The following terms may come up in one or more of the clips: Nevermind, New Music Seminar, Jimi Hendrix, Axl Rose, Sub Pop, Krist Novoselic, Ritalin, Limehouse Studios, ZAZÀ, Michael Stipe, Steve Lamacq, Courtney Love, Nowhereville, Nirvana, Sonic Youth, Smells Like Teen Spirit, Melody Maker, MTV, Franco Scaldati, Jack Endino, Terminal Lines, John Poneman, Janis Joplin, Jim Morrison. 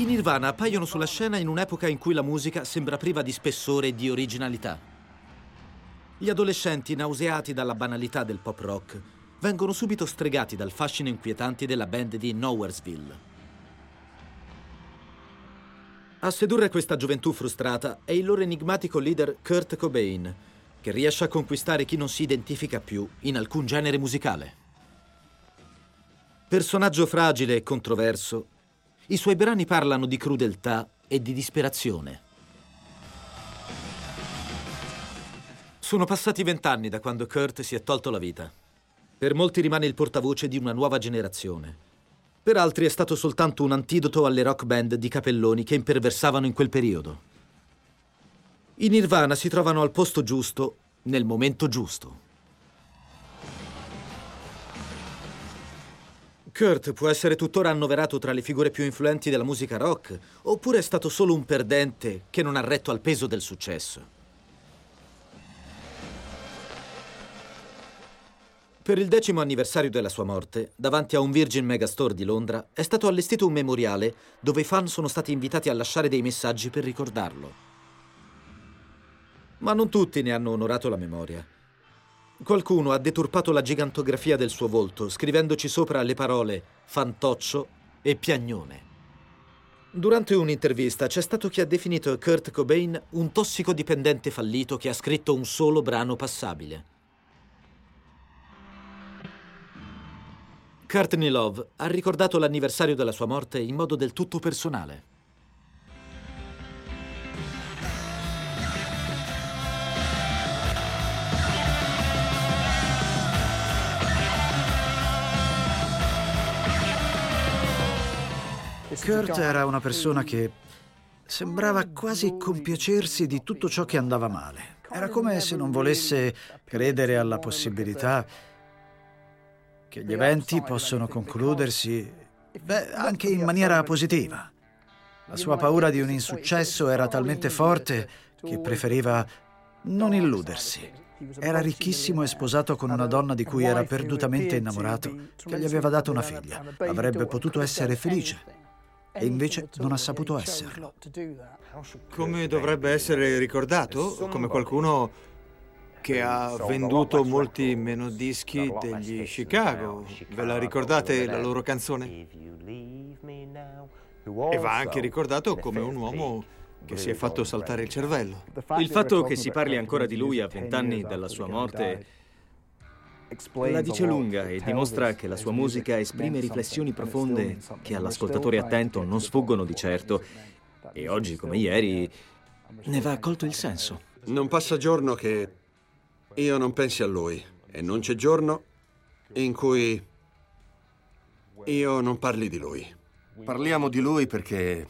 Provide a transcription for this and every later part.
I Nirvana appaiono sulla scena in un'epoca in cui la musica sembra priva di spessore e di originalità. Gli adolescenti, nauseati dalla banalità del pop rock, vengono subito stregati dal fascino inquietante della band di Nowhereville. A sedurre questa gioventù frustrata è il loro enigmatico leader Kurt Cobain, che riesce a conquistare chi non si identifica più in alcun genere musicale. Personaggio fragile e controverso, i suoi brani parlano di crudeltà e di disperazione. Sono passati 20 anni da quando Kurt si è tolto la vita. Per molti rimane il portavoce di una nuova generazione. Per altri è stato soltanto un antidoto alle rock band di capelloni che imperversavano in quel periodo. I Nirvana si trovano al posto giusto, nel momento giusto. Kurt può essere tuttora annoverato tra le figure più influenti della musica rock, oppure è stato solo un perdente che non ha retto al peso del successo. Per il 10° anniversario della sua morte, davanti a un Virgin Megastore di Londra, è stato allestito un memoriale dove i fan sono stati invitati a lasciare dei messaggi per ricordarlo. Ma non tutti ne hanno onorato la memoria. Qualcuno ha deturpato la gigantografia del suo volto, scrivendoci sopra le parole fantoccio e piagnone. Durante un'intervista c'è stato chi ha definito Kurt Cobain un tossicodipendente fallito che ha scritto un solo brano passabile. Courtney Love ha ricordato l'anniversario della sua morte in modo del tutto personale. Kurt era una persona che sembrava quasi compiacersi di tutto ciò che andava male. Era come se non volesse credere alla possibilità che gli eventi possono concludersi, anche in maniera positiva. La sua paura di un insuccesso era talmente forte che preferiva non illudersi. Era ricchissimo e sposato con una donna di cui era perdutamente innamorato, che gli aveva dato una figlia. Avrebbe potuto essere felice, e invece non ha saputo esserlo. Come dovrebbe essere ricordato? Come qualcuno che ha venduto molti meno dischi degli Chicago. Ve la ricordate la loro canzone? E va anche ricordato come un uomo che si è fatto saltare il cervello. Il fatto che si parli ancora di lui a 20 anni dalla sua morte la dice lunga e dimostra che la sua musica esprime riflessioni profonde che all'ascoltatore attento non sfuggono di certo, e oggi come ieri ne va accolto il senso. Non passa giorno che io non pensi a lui, e non c'è giorno in cui io non parli di lui. Parliamo di lui perché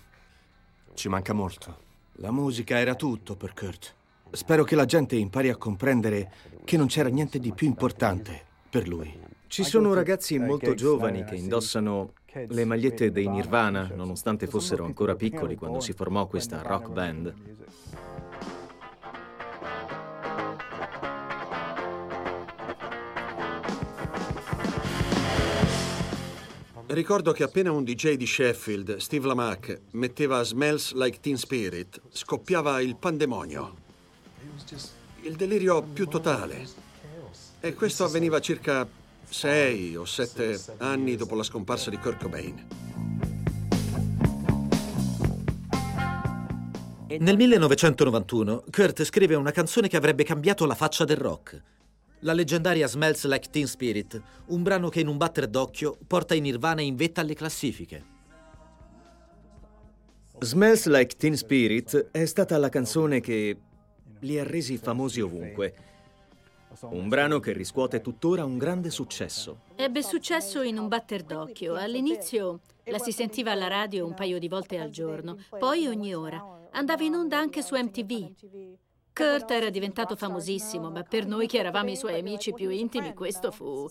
ci manca molto. La musica era tutto per Kurt. Spero che la gente impari a comprendere che non c'era niente di più importante per lui. Ci sono ragazzi molto giovani che indossano le magliette dei Nirvana, nonostante fossero ancora piccoli quando si formò questa rock band. Ricordo che appena un DJ di Sheffield, Steve Lamacq, metteva Smells Like Teen Spirit, scoppiava il pandemonio. Il delirio più totale. E questo avveniva circa 6 o 7 anni dopo la scomparsa di Kurt Cobain. Nel 1991 Kurt scrive una canzone che avrebbe cambiato la faccia del rock. La leggendaria Smells Like Teen Spirit, un brano che in un batter d'occhio porta i Nirvana in vetta alle classifiche. Smells Like Teen Spirit è stata la canzone che li ha resi famosi ovunque. Un brano che riscuote tuttora un grande successo. Ebbe successo in un batter d'occhio. All'inizio la si sentiva alla radio un paio di volte al giorno, poi ogni ora. Andava in onda anche su MTV. Kurt era diventato famosissimo, ma per noi che eravamo i suoi amici più intimi questo fu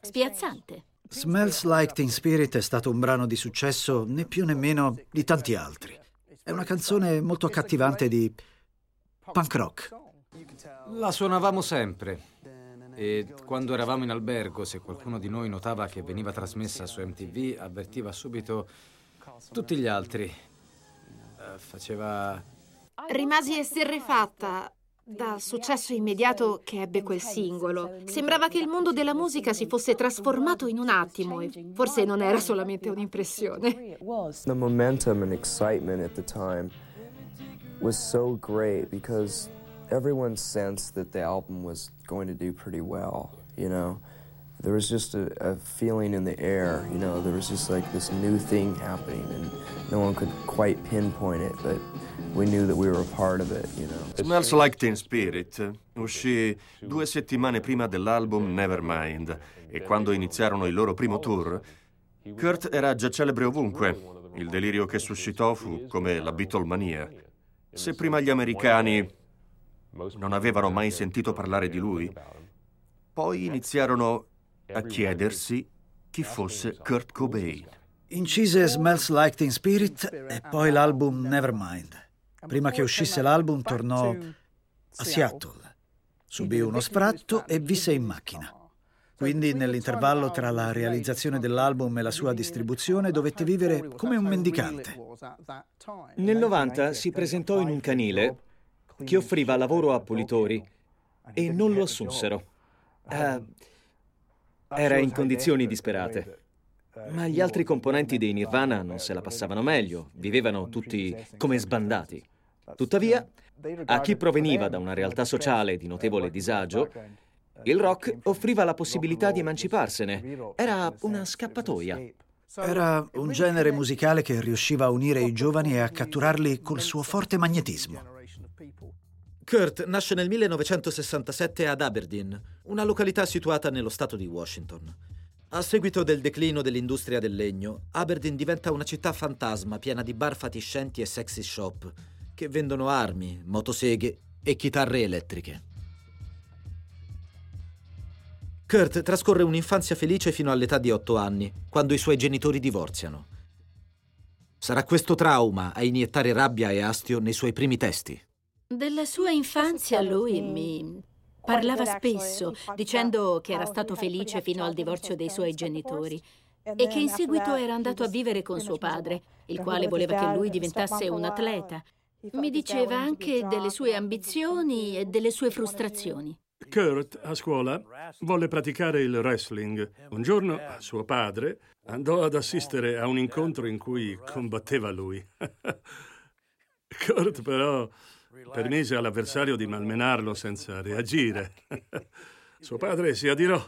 spiazzante. Smells Like Teen Spirit è stato un brano di successo né più né meno di tanti altri. È una canzone molto accattivante di punk rock. La suonavamo sempre e quando eravamo in albergo, se qualcuno di noi notava che veniva trasmessa su MTV, avvertiva subito Tutti gli altri. Faceva... Rimasi esterrefatta dal successo immediato che ebbe quel singolo. Sembrava che il mondo della musica si fosse trasformato in un attimo e forse non era solamente un'impressione. The momentum and excitement at the time was so great because everyone sensed that the album was going to do pretty well, you know. There was just a feeling in the air, you know, there was just like this new thing happening and no one could quite pinpoint it, but we knew that we were a part of it, you know. Smells Like Teen Spirit uscì 2 settimane prima dell'album Nevermind e quando iniziarono il loro primo tour, Kurt era già celebre ovunque. Il delirio che suscitò fu come la Beatlemania. Se prima gli americani non avevano mai sentito parlare di lui, poi iniziarono a chiedersi chi fosse Kurt Cobain. Incise Smells Like Teen Spirit e poi l'album Nevermind. Prima che uscisse l'album tornò a Seattle, subì uno sfratto e visse in macchina. Quindi nell'intervallo tra la realizzazione dell'album e la sua distribuzione dovette vivere come un mendicante. Nel 90 si presentò in un canile che offriva lavoro a pulitori e non lo assunsero. Era in condizioni disperate, ma gli altri componenti dei Nirvana non se la passavano meglio, vivevano tutti come sbandati. Tuttavia, a chi proveniva da una realtà sociale di notevole disagio, il rock offriva la possibilità di emanciparsene, era una scappatoia. Era un genere musicale che riusciva a unire i giovani e a catturarli col suo forte magnetismo. Kurt nasce nel 1967 ad Aberdeen, una località situata nello stato di Washington. A seguito del declino dell'industria del legno, Aberdeen diventa una città fantasma piena di bar fatiscenti e sexy shop che vendono armi, motoseghe e chitarre elettriche. Kurt trascorre un'infanzia felice fino all'età di 8 anni, quando i suoi genitori divorziano. Sarà questo trauma a iniettare rabbia e astio nei suoi primi testi. Della sua infanzia lui mi parlava spesso, dicendo che era stato felice fino al divorzio dei suoi genitori e che in seguito era andato a vivere con suo padre, il quale voleva che lui diventasse un atleta. Mi diceva anche delle sue ambizioni e delle sue frustrazioni. Kurt, a scuola, volle praticare il wrestling. Un giorno suo padre andò ad assistere a un incontro in cui combatteva lui. Kurt, però... permise all'avversario di malmenarlo senza reagire. Suo padre si adirò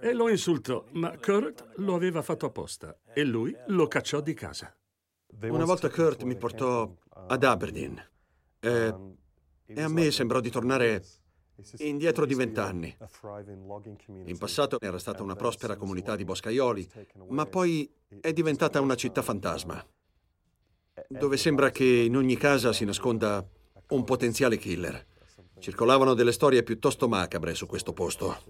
e lo insultò, ma Kurt lo aveva fatto apposta e lui lo cacciò di casa. Una volta Kurt mi portò ad Aberdeen e a me sembrò di tornare indietro di 20 anni. In passato era stata una prospera comunità di boscaioli, ma poi è diventata una città fantasma, dove sembra che in ogni casa si nasconda un potenziale killer. Circolavano delle storie piuttosto macabre su questo posto.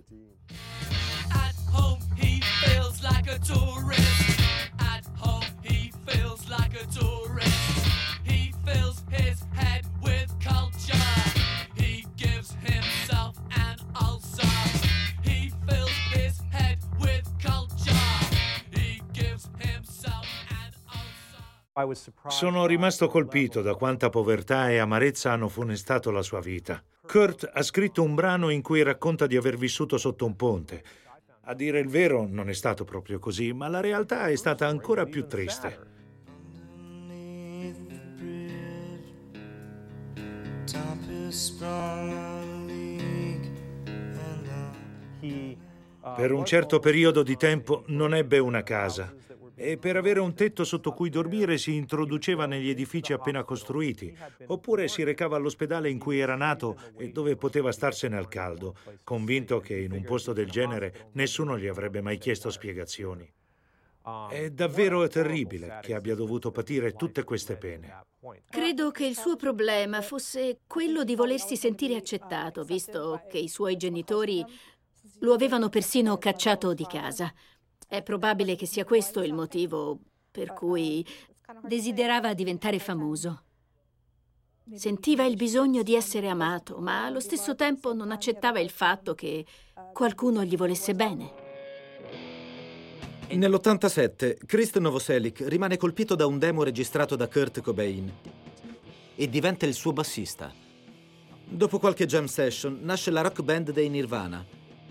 Sono rimasto colpito da quanta povertà e amarezza hanno funestato la sua vita. Kurt ha scritto un brano in cui racconta di aver vissuto sotto un ponte. A dire il vero, non è stato proprio così, ma la realtà è stata ancora più triste. Per un certo periodo di tempo non ebbe una casa. E per avere un tetto sotto cui dormire si introduceva negli edifici appena costruiti, oppure si recava all'ospedale in cui era nato e dove poteva starsene al caldo, convinto che in un posto del genere nessuno gli avrebbe mai chiesto spiegazioni. È davvero terribile che abbia dovuto patire tutte queste pene. Credo che il suo problema fosse quello di volersi sentire accettato, visto che i suoi genitori lo avevano persino cacciato di casa. È probabile che sia questo il motivo per cui desiderava diventare famoso. Sentiva il bisogno di essere amato, ma allo stesso tempo non accettava il fatto che qualcuno gli volesse bene. Nell'87, Krist Novoselic rimane colpito da un demo registrato da Kurt Cobain e diventa il suo bassista. Dopo qualche jam session nasce la rock band dei Nirvana,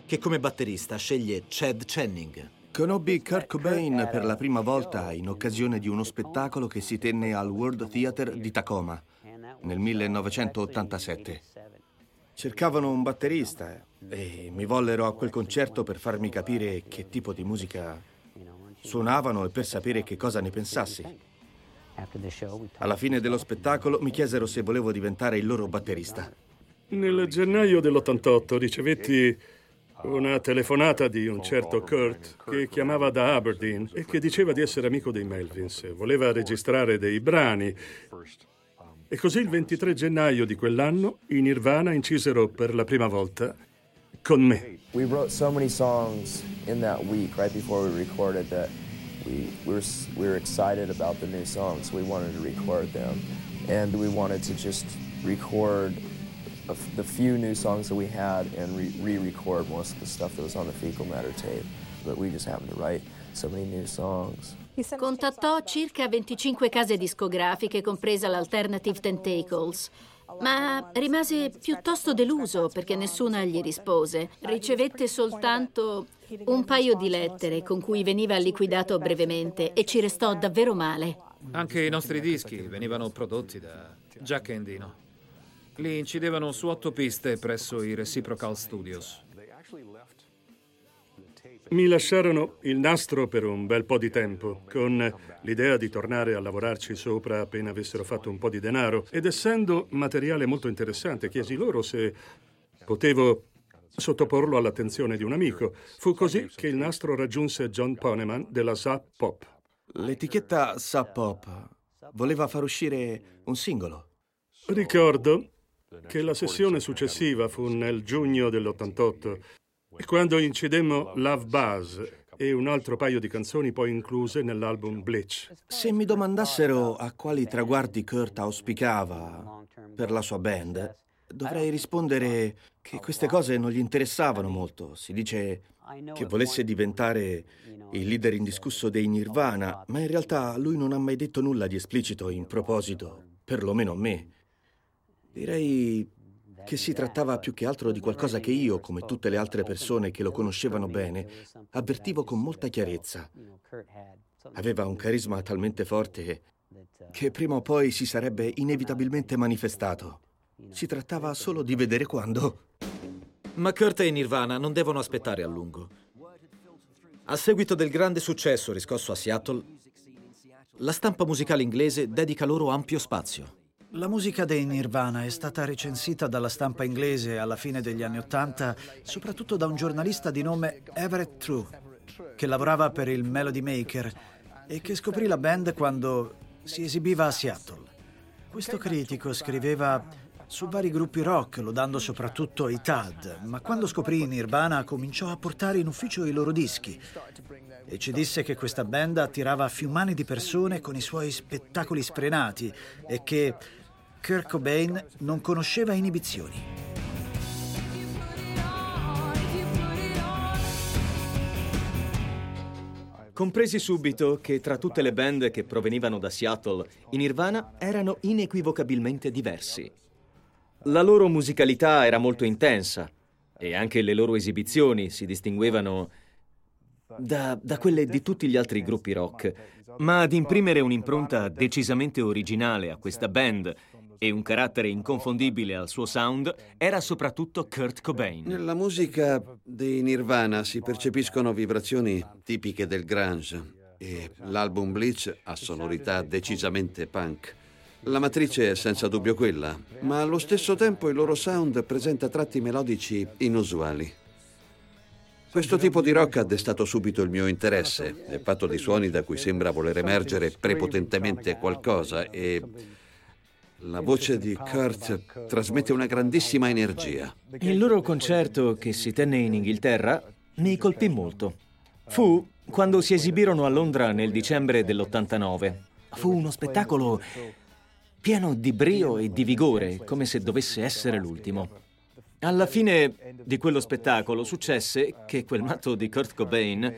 che come batterista sceglie Chad Channing. Conobbi Kurt Cobain per la prima volta in occasione di uno spettacolo che si tenne al World Theater di Tacoma nel 1987. Cercavano un batterista e mi vollero a quel concerto per farmi capire che tipo di musica suonavano e per sapere che cosa ne pensassi. Alla fine dello spettacolo mi chiesero se volevo diventare il loro batterista. Nel gennaio dell'88 ricevetti una telefonata di un certo Kurt che chiamava da Aberdeen e che diceva di essere amico dei Melvins. Voleva registrare dei brani. E così il 23 gennaio di quell'anno i Nirvana incisero per la prima volta con me. We wrote so many songs in that week right before we recorded that we were excited about the new songs. We wanted to record them and we wanted to just record the few new songs that we had and re-record most of the stuff that was on the Fecal Matter tape, but we just happened to write so many new songs. Contattò circa 25 case discografiche, compresa l'Alternative Tentacles, ma rimase piuttosto deluso perché nessuna gli rispose. Ricevette soltanto un paio di lettere con cui veniva liquidato brevemente e ci restò davvero male. Anche i nostri dischi venivano prodotti da Jack Endino. Li incidevano su 8 piste presso i Reciprocal Studios. Mi lasciarono il nastro per un bel po' di tempo, con l'idea di tornare a lavorarci sopra appena avessero fatto un po' di denaro, ed essendo materiale molto interessante chiesi loro se potevo sottoporlo all'attenzione di un amico. Fu così che il nastro raggiunse John Poneman della Sub Pop. L'etichetta Sub Pop voleva far uscire un singolo. Ricordo che la sessione successiva fu nel giugno dell'88, quando incidemmo Love Buzz e un altro paio di canzoni poi incluse nell'album Bleach. Se mi domandassero a quali traguardi Kurt auspicava per la sua band, dovrei rispondere che queste cose non gli interessavano molto. Si dice che volesse diventare il leader indiscusso dei Nirvana, ma in realtà lui non ha mai detto nulla di esplicito in proposito, perlomeno a me. Direi che si trattava più che altro di qualcosa che io, come tutte le altre persone che lo conoscevano bene, avvertivo con molta chiarezza. Aveva un carisma talmente forte che prima o poi si sarebbe inevitabilmente manifestato. Si trattava solo di vedere quando. Ma Kurt e Nirvana non devono aspettare a lungo. A seguito del grande successo riscosso a Seattle, la stampa musicale inglese dedica loro ampio spazio. La musica dei Nirvana è stata recensita dalla stampa inglese alla fine degli anni '80, soprattutto da un giornalista di nome Everett True, che lavorava per il Melody Maker e che scoprì la band quando si esibiva a Seattle. Questo critico scriveva su vari gruppi rock, lodando soprattutto i Tad, ma quando scoprì Nirvana cominciò a portare in ufficio i loro dischi e ci disse che questa band attirava fiumani di persone con i suoi spettacoli sfrenati e che Kurt Cobain non conosceva inibizioni. Compresi subito che tra tutte le band che provenivano da Seattle, i Nirvana erano inequivocabilmente diversi. La loro musicalità era molto intensa e anche le loro esibizioni si distinguevano da quelle di tutti gli altri gruppi rock. Ma ad imprimere un'impronta decisamente originale a questa band e un carattere inconfondibile al suo sound era soprattutto Kurt Cobain. Nella musica dei Nirvana si percepiscono vibrazioni tipiche del grunge e l'album Bleach ha sonorità decisamente punk. La matrice è senza dubbio quella, ma allo stesso tempo il loro sound presenta tratti melodici inusuali. Questo tipo di rock ha destato subito il mio interesse, è fatto di suoni da cui sembra voler emergere prepotentemente qualcosa e la voce di Kurt trasmette una grandissima energia. Il loro concerto, che si tenne in Inghilterra, mi colpì molto. Fu quando si esibirono a Londra nel dicembre dell'89. Fu uno spettacolo pieno di brio e di vigore, come se dovesse essere l'ultimo. Alla fine di quello spettacolo successe che quel matto di Kurt Cobain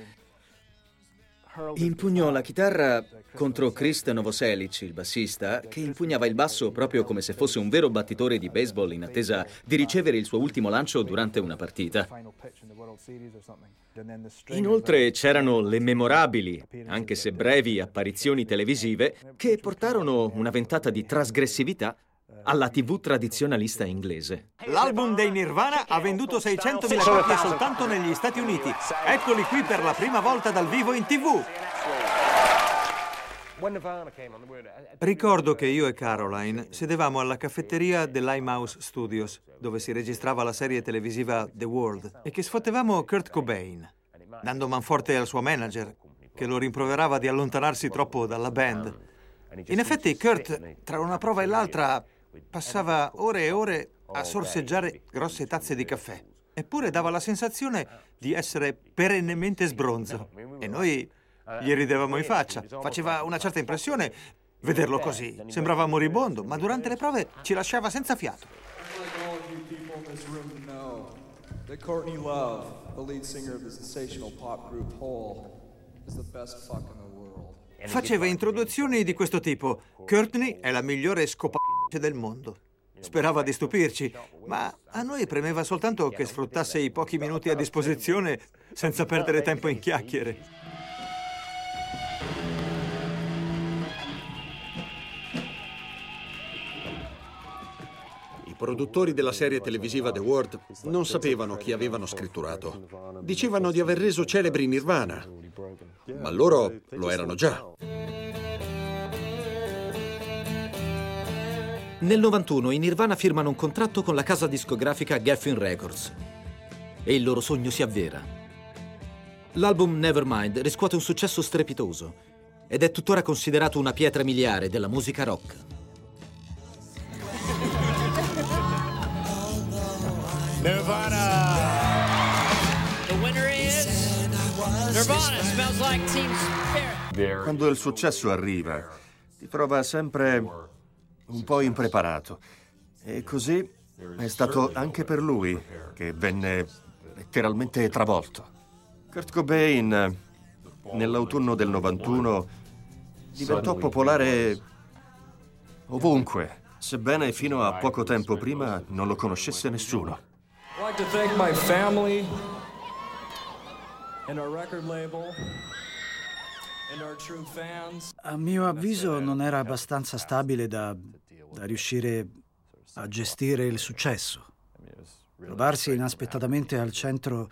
Impugnò la chitarra contro Krist Novoselic, il bassista, che impugnava il basso proprio come se fosse un vero battitore di baseball in attesa di ricevere il suo ultimo lancio durante una partita. Inoltre c'erano le memorabili, anche se brevi, apparizioni televisive che portarono una ventata di trasgressività alla TV tradizionalista inglese. L'album dei Nirvana ha venduto 600.000 copie soltanto negli Stati Uniti. Eccoli qui per la prima volta dal vivo in TV. Ricordo che io e Caroline sedevamo alla caffetteria del Limehouse Studios, dove si registrava la serie televisiva The World, e che sfottevamo Kurt Cobain, dando manforte al suo manager, che lo rimproverava di allontanarsi troppo dalla band. In effetti Kurt, tra una prova e l'altra, passava ore e ore a sorseggiare grosse tazze di caffè, eppure dava la sensazione di essere perennemente sbronzo. E noi gli ridevamo in faccia, faceva una certa impressione vederlo così. Sembrava moribondo, ma durante le prove ci lasciava senza fiato. Courtney Love, the lead singer of the sensational pop group Hole, is the best fuck in the world. Faceva introduzioni di questo tipo. Courtney è la migliore scopacce del mondo. Sperava di stupirci, ma a noi premeva soltanto che sfruttasse i pochi minuti a disposizione senza perdere tempo in chiacchiere. I produttori della serie televisiva The World non sapevano chi avevano scritturato. Dicevano di aver reso celebri Nirvana, ma loro lo erano già. Nel 91 i Nirvana firmano un contratto con la casa discografica Geffen Records e il loro sogno si avvera. L'album Nevermind riscuote un successo strepitoso ed è tuttora considerato una pietra miliare della musica rock. Nirvana! The winner is Nirvana, Smells Like Teen Spirit. Quando il successo arriva, ti trova sempre un po' impreparato. E così è stato anche per lui, che venne letteralmente travolto. Kurt Cobain, nell'autunno del 91, diventò popolare ovunque, sebbene fino a poco tempo prima non lo conoscesse nessuno. I'd like to thank my family and our record label and our true fans. A mio avviso non era abbastanza stabile da riuscire a gestire il successo. Trovarsi inaspettatamente al centro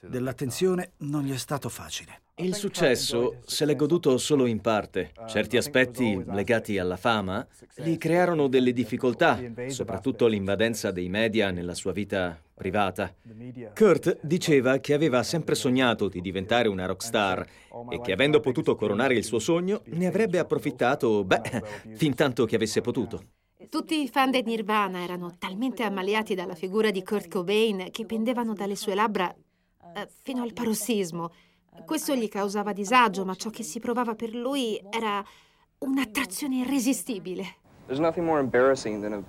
dell'attenzione non gli è stato facile. Il successo se l'è goduto solo in parte. Certi aspetti legati alla fama gli crearono delle difficoltà, soprattutto l'invadenza dei media nella sua vita privata. Kurt diceva che aveva sempre sognato di diventare una rockstar e che, avendo potuto coronare il suo sogno, ne avrebbe approfittato, fin tanto che avesse potuto. Tutti i fan dei Nirvana erano talmente ammaliati dalla figura di Kurt Cobain che pendevano dalle sue labbra fino al parossismo. Questo gli causava disagio, ma ciò che si provava per lui era un'attrazione irresistibile. There's nothing more embarrassing than a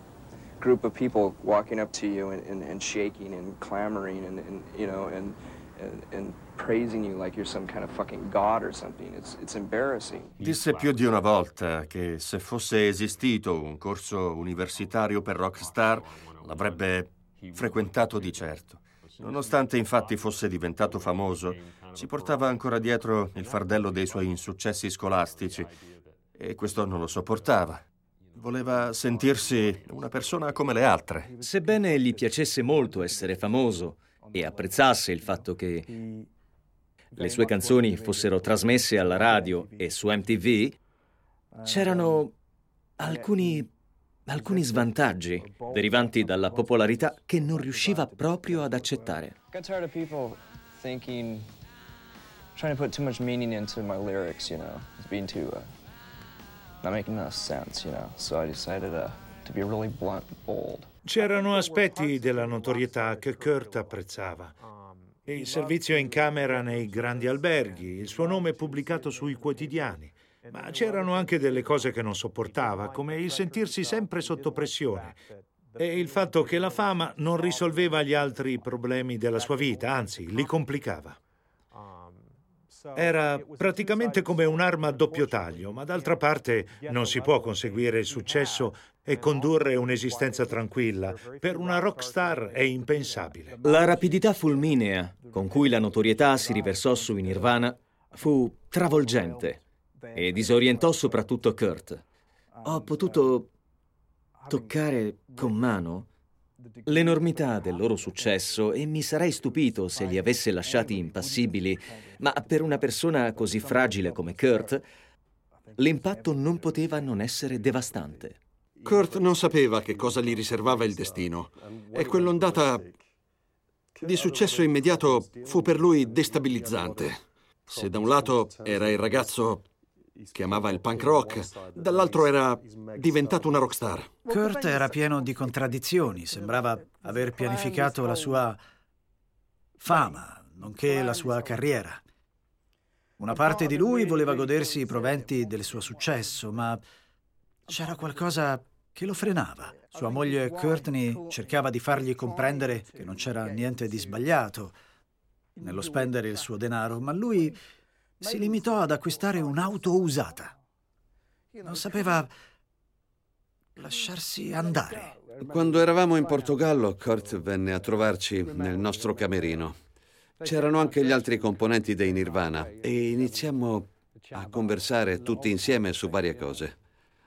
group of people walking up to you and shaking and clamoring and praising you like you're some kind of fucking god or something. It's embarrassing. Disse più di una volta che se fosse esistito un corso universitario per rockstar l'avrebbe frequentato di certo. Nonostante infatti fosse diventato famoso, si portava ancora dietro il fardello dei suoi insuccessi scolastici e questo non lo sopportava. Voleva sentirsi una persona come le altre. Sebbene gli piacesse molto essere famoso e apprezzasse il fatto che le sue canzoni fossero trasmesse alla radio e su MTV, c'erano alcuni svantaggi derivanti dalla popolarità che non riusciva proprio ad accettare. C'erano aspetti della notorietà che Kurt apprezzava. Il servizio in camera nei grandi alberghi, il suo nome pubblicato sui quotidiani. Ma c'erano anche delle cose che non sopportava, come il sentirsi sempre sotto pressione e il fatto che la fama non risolveva gli altri problemi della sua vita, anzi, li complicava. Era praticamente come un'arma a doppio taglio, ma d'altra parte non si può conseguire il successo e condurre un'esistenza tranquilla. Per una rockstar è impensabile. La rapidità fulminea con cui la notorietà si riversò sui Nirvana fu travolgente e disorientò soprattutto Kurt. Ho potuto toccare con mano l'enormità del loro successo e mi sarei stupito se li avesse lasciati impassibili, ma per una persona così fragile come Kurt, l'impatto non poteva non essere devastante. Kurt non sapeva che cosa gli riservava il destino e quell'ondata di successo immediato fu per lui destabilizzante. Se da un lato era il ragazzo che amava il punk rock, dall'altro era diventato una rockstar. Kurt era pieno di contraddizioni, sembrava aver pianificato la sua fama, nonché la sua carriera. Una parte di lui voleva godersi i proventi del suo successo, ma c'era qualcosa che lo frenava. Sua moglie Courtney cercava di fargli comprendere che non c'era niente di sbagliato nello spendere il suo denaro, ma lui si limitò ad acquistare un'auto usata. Non sapeva lasciarsi andare. Quando eravamo in Portogallo, Kurt venne a trovarci nel nostro camerino. C'erano anche gli altri componenti dei Nirvana e iniziammo a conversare tutti insieme su varie cose.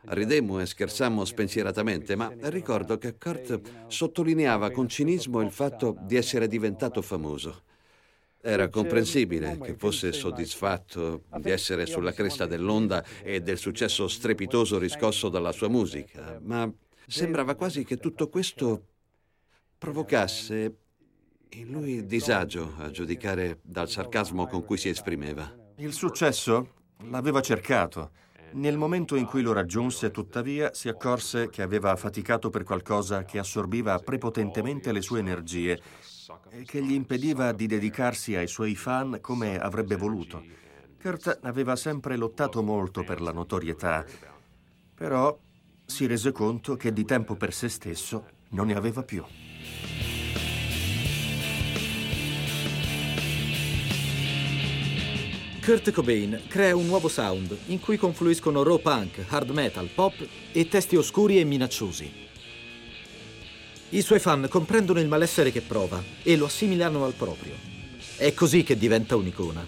Ridemmo e schersammo spensieratamente, ma ricordo che Kurt sottolineava con cinismo il fatto di essere diventato famoso. Era comprensibile che fosse soddisfatto di essere sulla cresta dell'onda e del successo strepitoso riscosso dalla sua musica, ma sembrava quasi che tutto questo provocasse in lui disagio, a giudicare dal sarcasmo con cui si esprimeva. Il successo l'aveva cercato. Nel momento in cui lo raggiunse, tuttavia, si accorse che aveva faticato per qualcosa che assorbiva prepotentemente le sue energie e che gli impediva di dedicarsi ai suoi fan come avrebbe voluto. Kurt aveva sempre lottato molto per la notorietà, però si rese conto che di tempo per se stesso non ne aveva più. Kurt Cobain crea un nuovo sound in cui confluiscono raw punk, hard metal, pop e testi oscuri e minacciosi. I suoi fan comprendono il malessere che prova e lo assimilano al proprio. È così che diventa un'icona.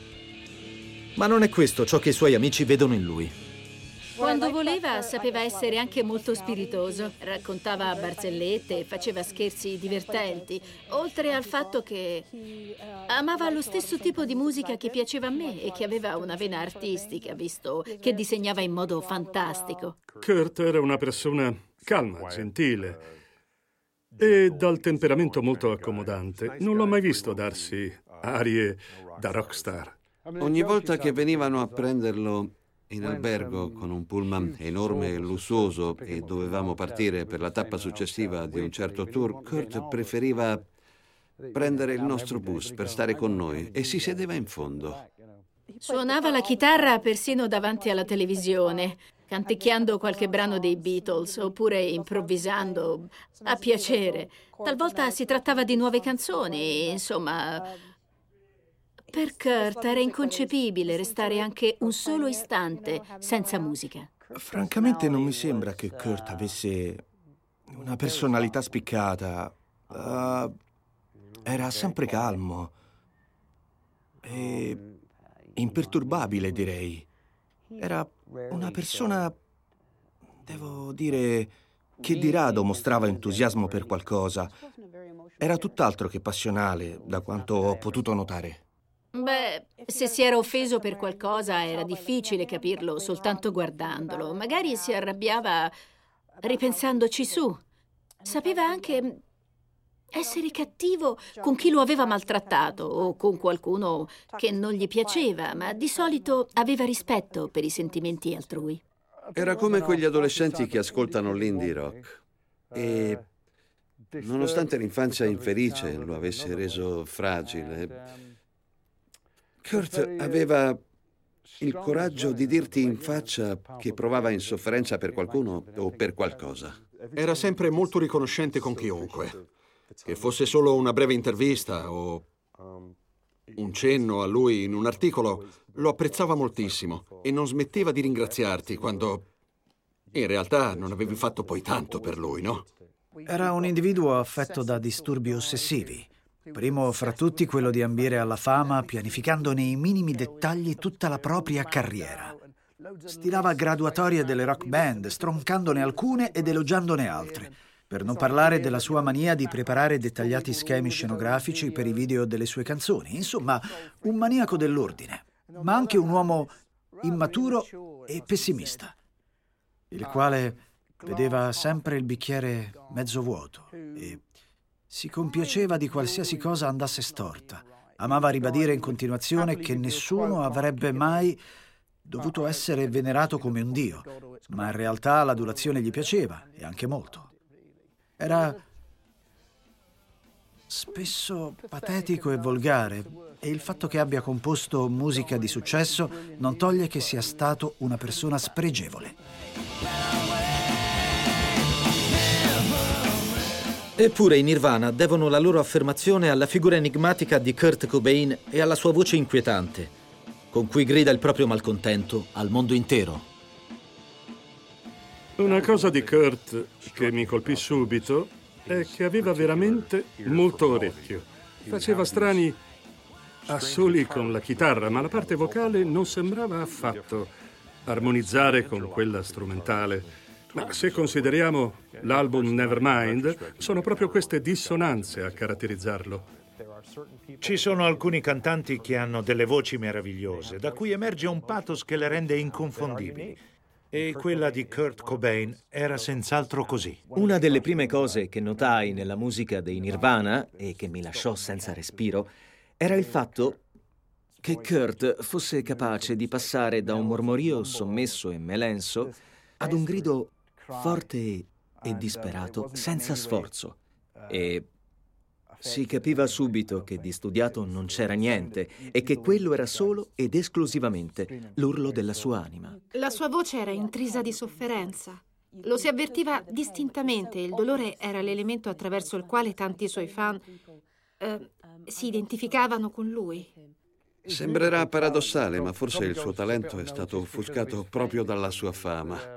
Ma non è questo ciò che i suoi amici vedono in lui. Quando voleva, sapeva essere anche molto spiritoso. Raccontava barzellette e faceva scherzi divertenti, oltre al fatto che amava lo stesso tipo di musica che piaceva a me e che aveva una vena artistica, visto che disegnava in modo fantastico. Kurt era una persona calma, gentile e dal temperamento molto accomodante. Non l'ho mai visto darsi arie da rockstar. Ogni volta che venivano a prenderlo in albergo con un pullman enorme e lussuoso e dovevamo partire per la tappa successiva di un certo tour, Kurt preferiva prendere il nostro bus per stare con noi e si sedeva in fondo. Suonava la chitarra persino davanti alla televisione, canticchiando qualche brano dei Beatles oppure improvvisando a piacere. Talvolta si trattava di nuove canzoni, insomma. Per Kurt era inconcepibile restare anche un solo istante senza musica. Francamente non mi sembra che Kurt avesse una personalità spiccata. Era sempre calmo e imperturbabile, direi. Era una persona, devo dire, che di rado mostrava entusiasmo per qualcosa. Era tutt'altro che passionale, da quanto ho potuto notare. Beh, se si era offeso per qualcosa era difficile capirlo soltanto guardandolo. Magari si arrabbiava ripensandoci su. Sapeva anche essere cattivo con chi lo aveva maltrattato o con qualcuno che non gli piaceva, ma di solito aveva rispetto per i sentimenti altrui. Era come quegli adolescenti che ascoltano l'indie rock e, nonostante l'infanzia infelice lo avesse reso fragile, Kurt aveva il coraggio di dirti in faccia che provava insofferenza per qualcuno o per qualcosa. Era sempre molto riconoscente con chiunque. Che fosse solo una breve intervista o un cenno a lui in un articolo, lo apprezzava moltissimo e non smetteva di ringraziarti quando in realtà non avevi fatto poi tanto per lui, no? Era un individuo affetto da disturbi ossessivi. Primo fra tutti quello di ambire alla fama, pianificando nei minimi dettagli tutta la propria carriera. Stilava graduatorie delle rock band, stroncandone alcune ed elogiandone altre. Per non parlare della sua mania di preparare dettagliati schemi scenografici per i video delle sue canzoni. Insomma, un maniaco dell'ordine, ma anche un uomo immaturo e pessimista, il quale vedeva sempre il bicchiere mezzo vuoto e si compiaceva di qualsiasi cosa andasse storta. Amava ribadire in continuazione che nessuno avrebbe mai dovuto essere venerato come un dio, ma in realtà l'adulazione gli piaceva, e anche molto. Era spesso patetico e volgare, e il fatto che abbia composto musica di successo non toglie che sia stato una persona spregevole. Eppure i Nirvana devono la loro affermazione alla figura enigmatica di Kurt Cobain e alla sua voce inquietante, con cui grida il proprio malcontento al mondo intero. Una cosa di Kurt che mi colpì subito è che aveva veramente molto orecchio. Faceva strani assoli con la chitarra, ma la parte vocale non sembrava affatto armonizzare con quella strumentale. Ma se consideriamo l'album Nevermind, sono proprio queste dissonanze a caratterizzarlo. Ci sono alcuni cantanti che hanno delle voci meravigliose, da cui emerge un pathos che le rende inconfondibili. E quella di Kurt Cobain era senz'altro così. Una delle prime cose che notai nella musica dei Nirvana, e che mi lasciò senza respiro, era il fatto che Kurt fosse capace di passare da un mormorio sommesso e melenso ad un grido forte e disperato senza sforzo. E si capiva subito che di studiato non c'era niente e che quello era solo ed esclusivamente l'urlo della sua anima. La sua voce era intrisa di sofferenza. Lo si avvertiva distintamente. Il dolore era l'elemento attraverso il quale tanti suoi fan si identificavano con lui. Sembrerà paradossale, ma forse il suo talento è stato offuscato proprio dalla sua fama.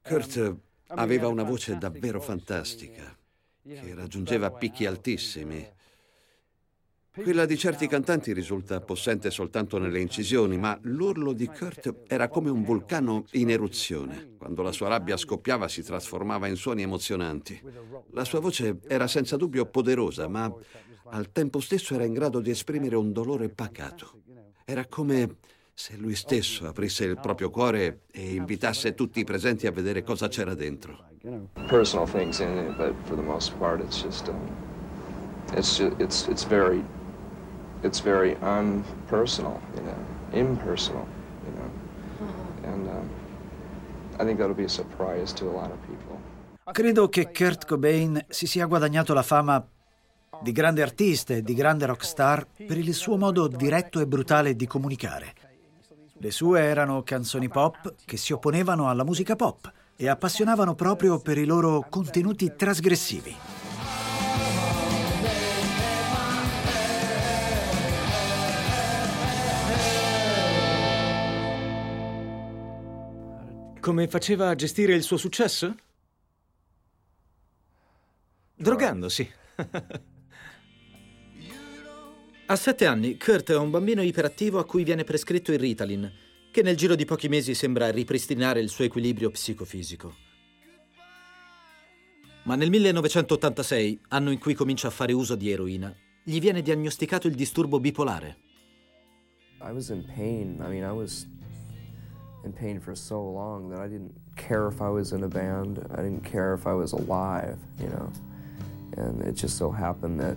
Kurt aveva una voce davvero fantastica, che raggiungeva picchi altissimi. Quella di certi cantanti risulta possente soltanto nelle incisioni, ma l'urlo di Kurt era come un vulcano in eruzione. Quando la sua rabbia scoppiava si trasformava in suoni emozionanti. La sua voce era senza dubbio poderosa, ma al tempo stesso era in grado di esprimere un dolore pacato. Era come se lui stesso aprisse il proprio cuore e invitasse tutti i presenti a vedere cosa c'era dentro. Personal things in it, but for the most part it's just it's very unpersonal, you know, impersonal, you know. And I think that'll be a surprise to a lot of people. Credo che Kurt Cobain si sia guadagnato la fama di grande artista e di grande rockstar per il suo modo diretto e brutale di comunicare. Le sue erano canzoni pop che si opponevano alla musica pop e appassionavano proprio per i loro contenuti trasgressivi. Come faceva a gestire il suo successo? Drogandosi. A 7 anni, Kurt è un bambino iperattivo a cui viene prescritto il Ritalin, che nel giro di pochi mesi sembra ripristinare il suo equilibrio psicofisico. Ma nel 1986, anno in cui comincia a fare uso di eroina, gli viene diagnosticato il disturbo bipolare. I was in pain. I mean, I was in pain for so long that I didn't care if I was in a band. I didn't care if I was alive, you know. And it just so happened that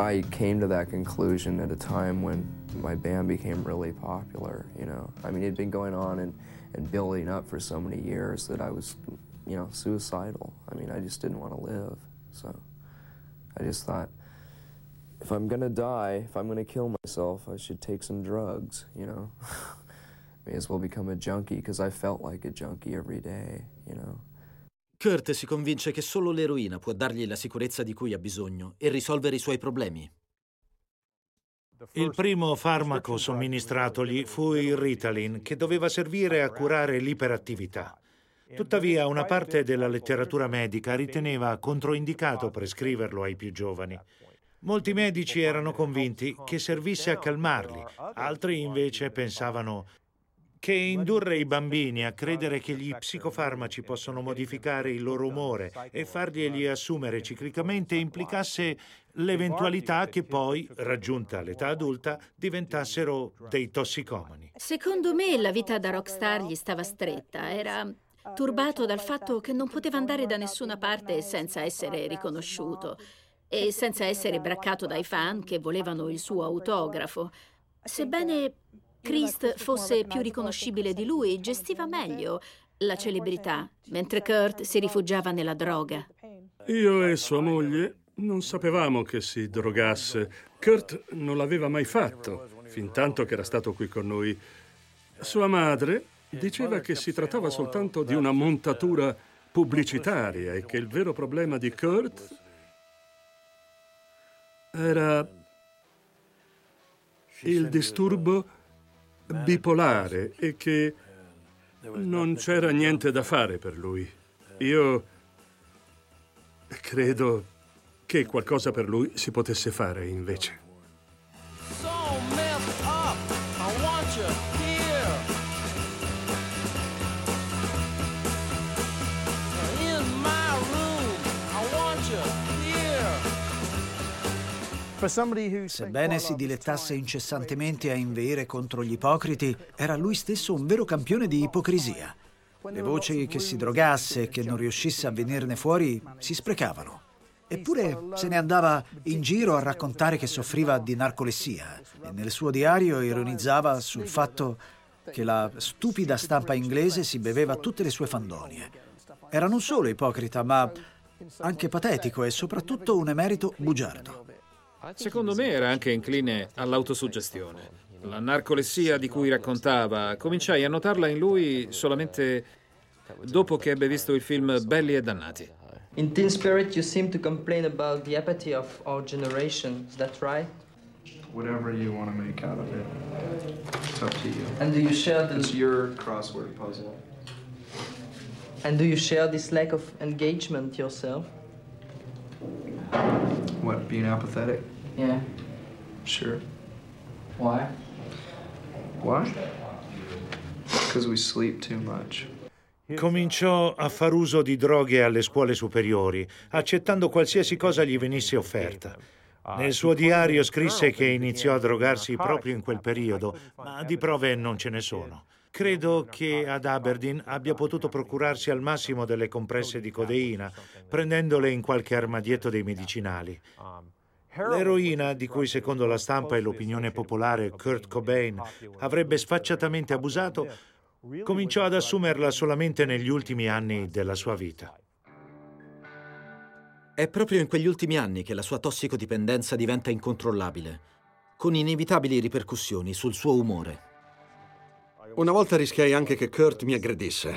I came to that conclusion at a time when my band became really popular, you know. I mean, it had been going on and building up for so many years that I was, you know, suicidal. I mean, I just didn't want to live. So I just thought, if I'm going to die, if I'm going to kill myself, I should take some drugs, you know. May as well become a junkie, because I felt like a junkie every day, you know. Kurt si convince che solo l'eroina può dargli la sicurezza di cui ha bisogno e risolvere i suoi problemi. Il primo farmaco somministratogli fu il Ritalin, che doveva servire a curare l'iperattività. Tuttavia, una parte della letteratura medica riteneva controindicato prescriverlo ai più giovani. Molti medici erano convinti che servisse a calmarli, altri invece pensavano che indurre i bambini a credere che gli psicofarmaci possono modificare il loro umore e farglieli assumere ciclicamente implicasse l'eventualità che poi, raggiunta l'età adulta, diventassero dei tossicomani. Secondo me la vita da rockstar gli stava stretta, era turbato dal fatto che non poteva andare da nessuna parte senza essere riconosciuto e senza essere braccato dai fan che volevano il suo autografo. Sebbene Krist fosse più riconoscibile di lui, gestiva meglio la celebrità, mentre Kurt si rifugiava nella droga. Io e sua moglie non sapevamo che si drogasse. Kurt non l'aveva mai fatto, fin tanto che era stato qui con noi. Sua madre diceva che si trattava soltanto di una montatura pubblicitaria e che il vero problema di Kurt era il disturbo bipolare e che non c'era niente da fare per lui. Io credo che qualcosa per lui si potesse fare invece. Sebbene si dilettasse incessantemente a inveire contro gli ipocriti, era lui stesso un vero campione di ipocrisia. Le voci che si drogasse e che non riuscisse a venirne fuori si sprecavano. Eppure se ne andava in giro a raccontare che soffriva di narcolessia e nel suo diario ironizzava sul fatto che la stupida stampa inglese si beveva tutte le sue fandonie. Era non solo ipocrita, ma anche patetico e soprattutto un emerito bugiardo. Secondo me era anche incline all'autosuggestione. La narcolessia di cui raccontava, cominciai a notarla in lui solamente dopo che ebbe visto il film Belli e Dannati. In Teen Spirit you seem to complain about the apathy of our generation, is that right? Whatever you want to make out of it, it's up to you. And do you share this? It's your crossword puzzle. And do you share this lack of engagement yourself? What, being apathetic? Yeah. Sure. Why? Why? Because we sleep too much. Cominciò a far uso di droghe alle scuole superiori, accettando qualsiasi cosa gli venisse offerta. Nel suo diario scrisse che iniziò a drogarsi proprio in quel periodo, ma di prove non ce ne sono. Credo che ad Aberdeen abbia potuto procurarsi al massimo delle compresse di codeina, prendendole in qualche armadietto dei medicinali. L'eroina, di cui secondo la stampa e l'opinione popolare Kurt Cobain avrebbe sfacciatamente abusato, cominciò ad assumerla solamente negli ultimi anni della sua vita. È proprio in quegli ultimi anni che la sua tossicodipendenza diventa incontrollabile, con inevitabili ripercussioni sul suo umore. Una volta rischiai anche che Kurt mi aggredisse,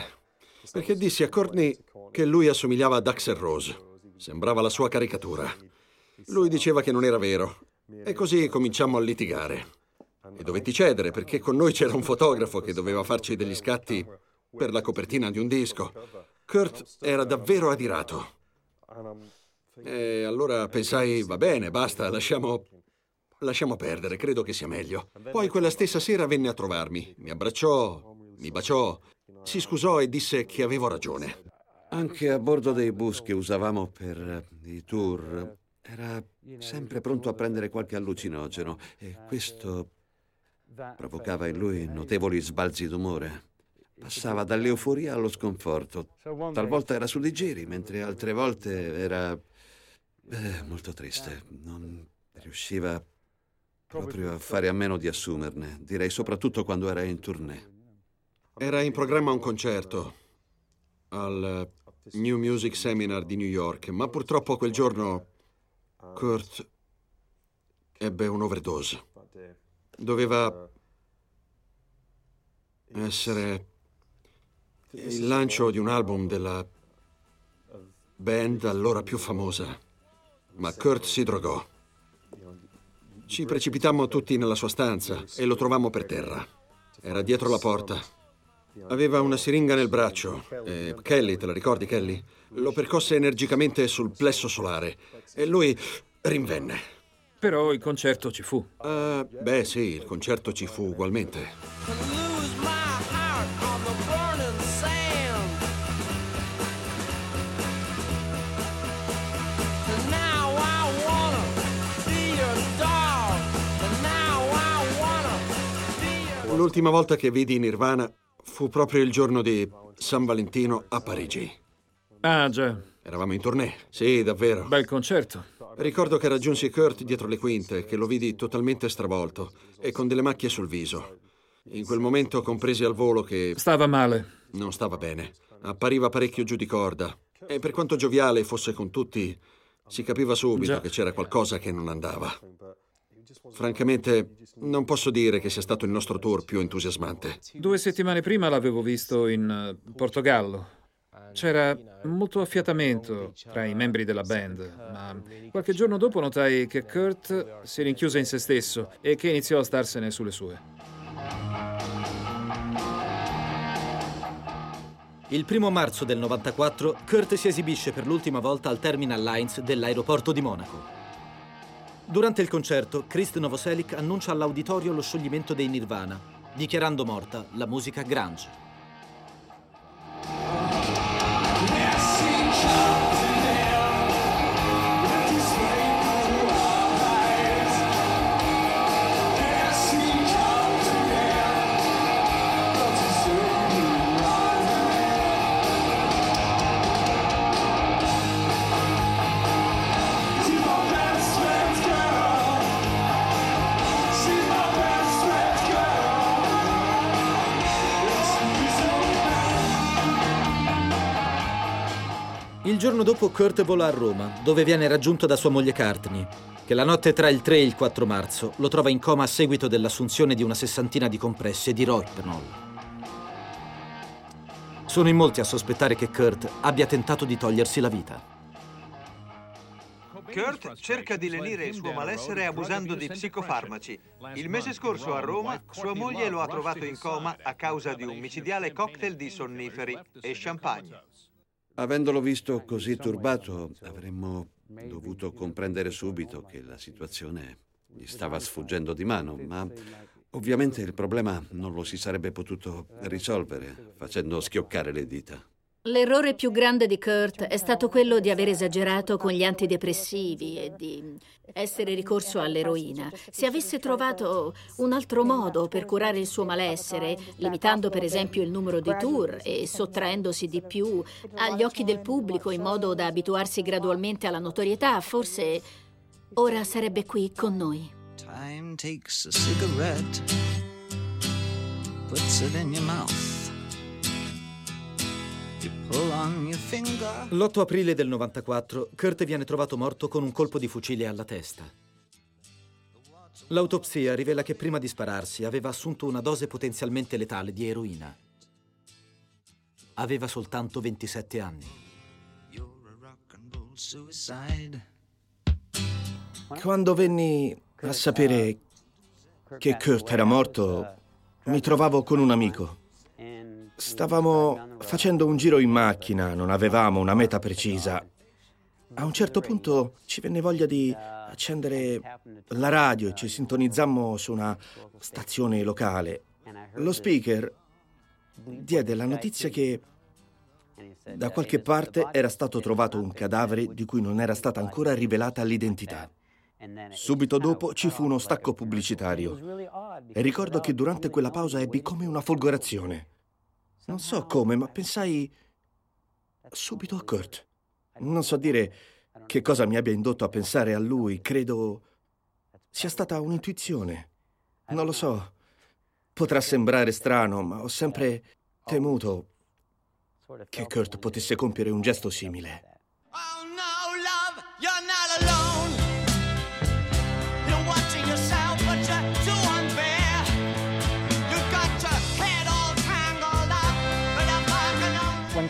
perché dissi a Courtney che lui assomigliava ad Axl Rose. Sembrava la sua caricatura. Lui diceva che non era vero, e così cominciammo a litigare. E dovetti cedere, perché con noi c'era un fotografo che doveva farci degli scatti per la copertina di un disco. Kurt era davvero adirato. E allora pensai, va bene, basta, Lasciamo perdere, credo che sia meglio. Poi quella stessa sera venne a trovarmi, mi abbracciò, mi baciò, si scusò e disse che avevo ragione. Anche a bordo dei bus che usavamo per i tour, era sempre pronto a prendere qualche allucinogeno e questo provocava in lui notevoli sbalzi d'umore. Passava dall'euforia allo sconforto. Talvolta era su digeri, mentre altre volte era molto triste. Non riusciva proprio a fare a meno di assumerne, direi soprattutto quando era in tournée. Era in programma un concerto al New Music Seminar di New York, ma purtroppo quel giorno Kurt ebbe un'overdose. Doveva essere il lancio di un album della band allora più famosa, ma Kurt si drogò. Ci precipitammo tutti nella sua stanza e lo trovammo per terra. Era dietro la porta. Aveva una siringa nel braccio e Kelly, te la ricordi Kelly? Lo percosse energicamente sul plesso solare e lui rinvenne. Però il concerto ci fu. Beh sì, il concerto ci fu ugualmente. L'ultima volta che vidi Nirvana fu proprio il giorno di San Valentino a Parigi. Ah, già. Eravamo in tournée. Sì, davvero. Bel concerto. Ricordo che raggiunsi Kurt dietro le quinte, che lo vidi totalmente stravolto e con delle macchie sul viso. In quel momento compresi al volo che... Stava male. Non stava bene. Appariva parecchio giù di corda. E per quanto gioviale fosse con tutti, si capiva subito che c'era qualcosa che non andava. Francamente, non posso dire che sia stato il nostro tour più entusiasmante. 2 settimane prima l'avevo visto in Portogallo. C'era molto affiatamento tra i membri della band, ma qualche giorno dopo notai che Kurt si rinchiuse in se stesso e che iniziò a starsene sulle sue. Il 1° marzo del 94, Kurt si esibisce per l'ultima volta al Terminal Lines dell'aeroporto di Monaco. Durante il concerto, Krist Novoselic annuncia all'auditorio lo scioglimento dei Nirvana, dichiarando morta la musica grunge. Il giorno dopo Kurt vola a Roma, dove viene raggiunto da sua moglie Courtney, che la notte tra il 3 e il 4 marzo lo trova in coma a seguito dell'assunzione di una 60ina di compresse di rohypnol. Sono in molti a sospettare che Kurt abbia tentato di togliersi la vita. Kurt cerca di lenire il suo malessere abusando di psicofarmaci. Il mese scorso a Roma, sua moglie lo ha trovato in coma a causa di un micidiale cocktail di sonniferi e champagne. Avendolo visto così turbato, avremmo dovuto comprendere subito che la situazione gli stava sfuggendo di mano, ma ovviamente il problema non lo si sarebbe potuto risolvere facendo schioccare le dita. L'errore più grande di Kurt è stato quello di aver esagerato con gli antidepressivi e di essere ricorso all'eroina. Se avesse trovato un altro modo per curare il suo malessere, limitando per esempio il numero di tour e sottraendosi di più agli occhi del pubblico in modo da abituarsi gradualmente alla notorietà, forse ora sarebbe qui con noi. Time takes a cigarette, puts it in your mouth. L'8 aprile del 94, Kurt viene trovato morto con un colpo di fucile alla testa. L'autopsia rivela che prima di spararsi aveva assunto una dose potenzialmente letale di eroina. Aveva soltanto 27 anni. Quando venni a sapere che Kurt era morto, mi trovavo con un amico. Stavamo facendo un giro in macchina, non avevamo una meta precisa. A un certo punto ci venne voglia di accendere la radio e ci sintonizzammo su una stazione locale. Lo speaker diede la notizia che da qualche parte era stato trovato un cadavere di cui non era stata ancora rivelata l'identità. Subito dopo ci fu uno stacco pubblicitario e ricordo che durante quella pausa ebbi come una folgorazione. Non so come, ma pensai subito a Kurt. Non so dire che cosa mi abbia indotto a pensare a lui. Credo sia stata un'intuizione. Non lo so. Potrà sembrare strano, ma ho sempre temuto che Kurt potesse compiere un gesto simile. Oh no, love, you're not alone. You're watching yourself, but you're too unfair. You got your head all tangled up.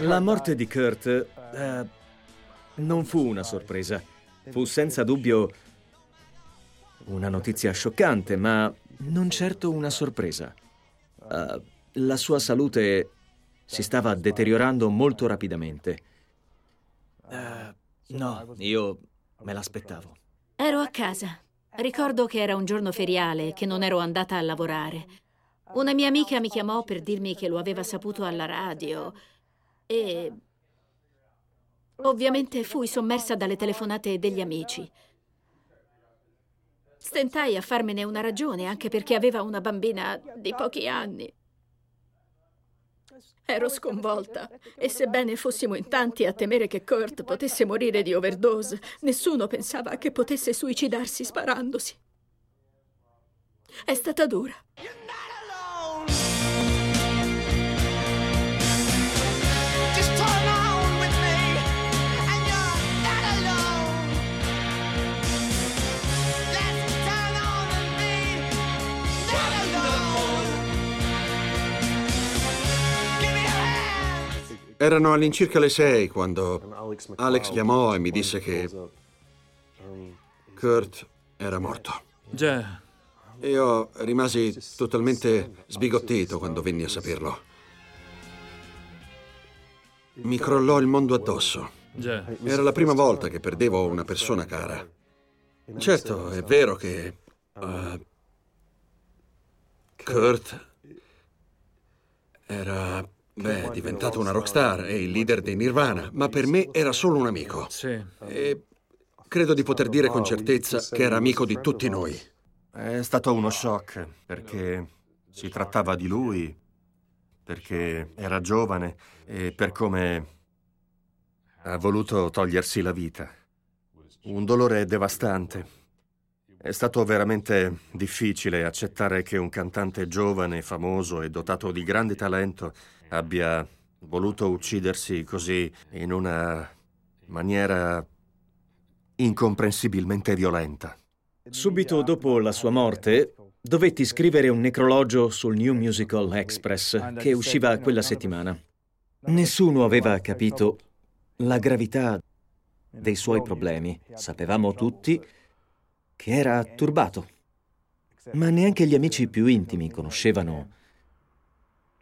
La morte di Kurt non fu una sorpresa. Fu senza dubbio Una notizia scioccante, ma non certo una sorpresa. La sua salute si stava deteriorando molto rapidamente. No, io me l'aspettavo. Ero a casa. Ricordo che era un giorno feriale e che non ero andata a lavorare. Una mia amica mi chiamò per dirmi che lo aveva saputo alla radio e ovviamente fui sommersa dalle telefonate degli amici. Stentai a farmene una ragione, anche perché aveva una bambina di pochi anni. Ero sconvolta e sebbene fossimo in tanti a temere che Kurt potesse morire di overdose, nessuno pensava che potesse suicidarsi sparandosi. È stata dura. Erano all'incirca le 6 quando Alex chiamò e mi disse che Kurt era morto. Già. Io rimasi totalmente sbigottito quando venni a saperlo. Mi crollò il mondo addosso. Già. Era la prima volta che perdevo una persona cara. Certo, è vero che Kurt era... Beh, è diventato una rockstar e il leader dei Nirvana, ma per me era solo un amico. Sì. E credo di poter dire con certezza che era amico di tutti noi. È stato uno shock, perché si trattava di lui, perché era giovane e per come ha voluto togliersi la vita. Un dolore devastante. È stato veramente difficile accettare che un cantante giovane, famoso e dotato di grande talento abbia voluto uccidersi così in una maniera incomprensibilmente violenta. Subito dopo la sua morte dovetti scrivere un necrologio sul New Musical Express che usciva quella settimana. Nessuno aveva capito la gravità dei suoi problemi. Sapevamo tutti che era turbato, ma neanche gli amici più intimi conoscevano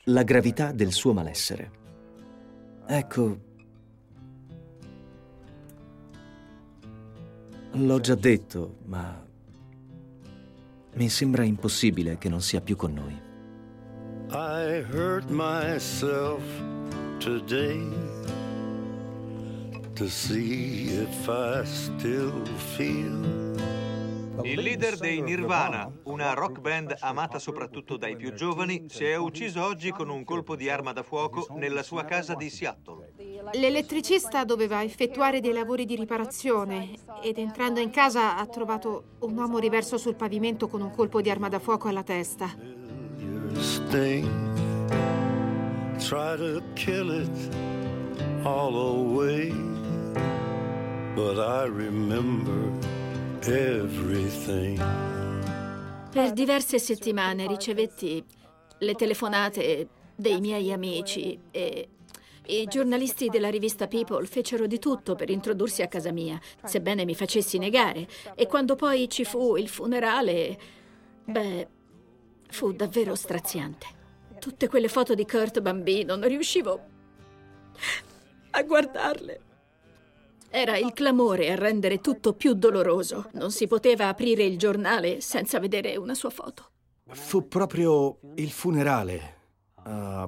la gravità del suo malessere. Ecco, l'ho già detto, ma mi sembra impossibile che non sia più con noi. I hurt myself today to see if I still feel. Il leader dei Nirvana, una rock band amata soprattutto dai più giovani, si è ucciso oggi con un colpo di arma da fuoco nella sua casa di Seattle. L'elettricista doveva effettuare dei lavori di riparazione ed entrando in casa ha trovato un uomo riverso sul pavimento con un colpo di arma da fuoco alla testa. Try to kill it all away, but I remember everything. Per diverse settimane ricevetti le telefonate dei miei amici e i giornalisti della rivista People fecero di tutto per introdursi a casa mia, sebbene mi facessi negare. E quando poi ci fu il funerale, beh, fu davvero straziante. Tutte quelle foto di Kurt bambino, non riuscivo a guardarle. Era il clamore a rendere tutto più doloroso. Non si poteva aprire il giornale senza vedere una sua foto. Fu proprio il funerale a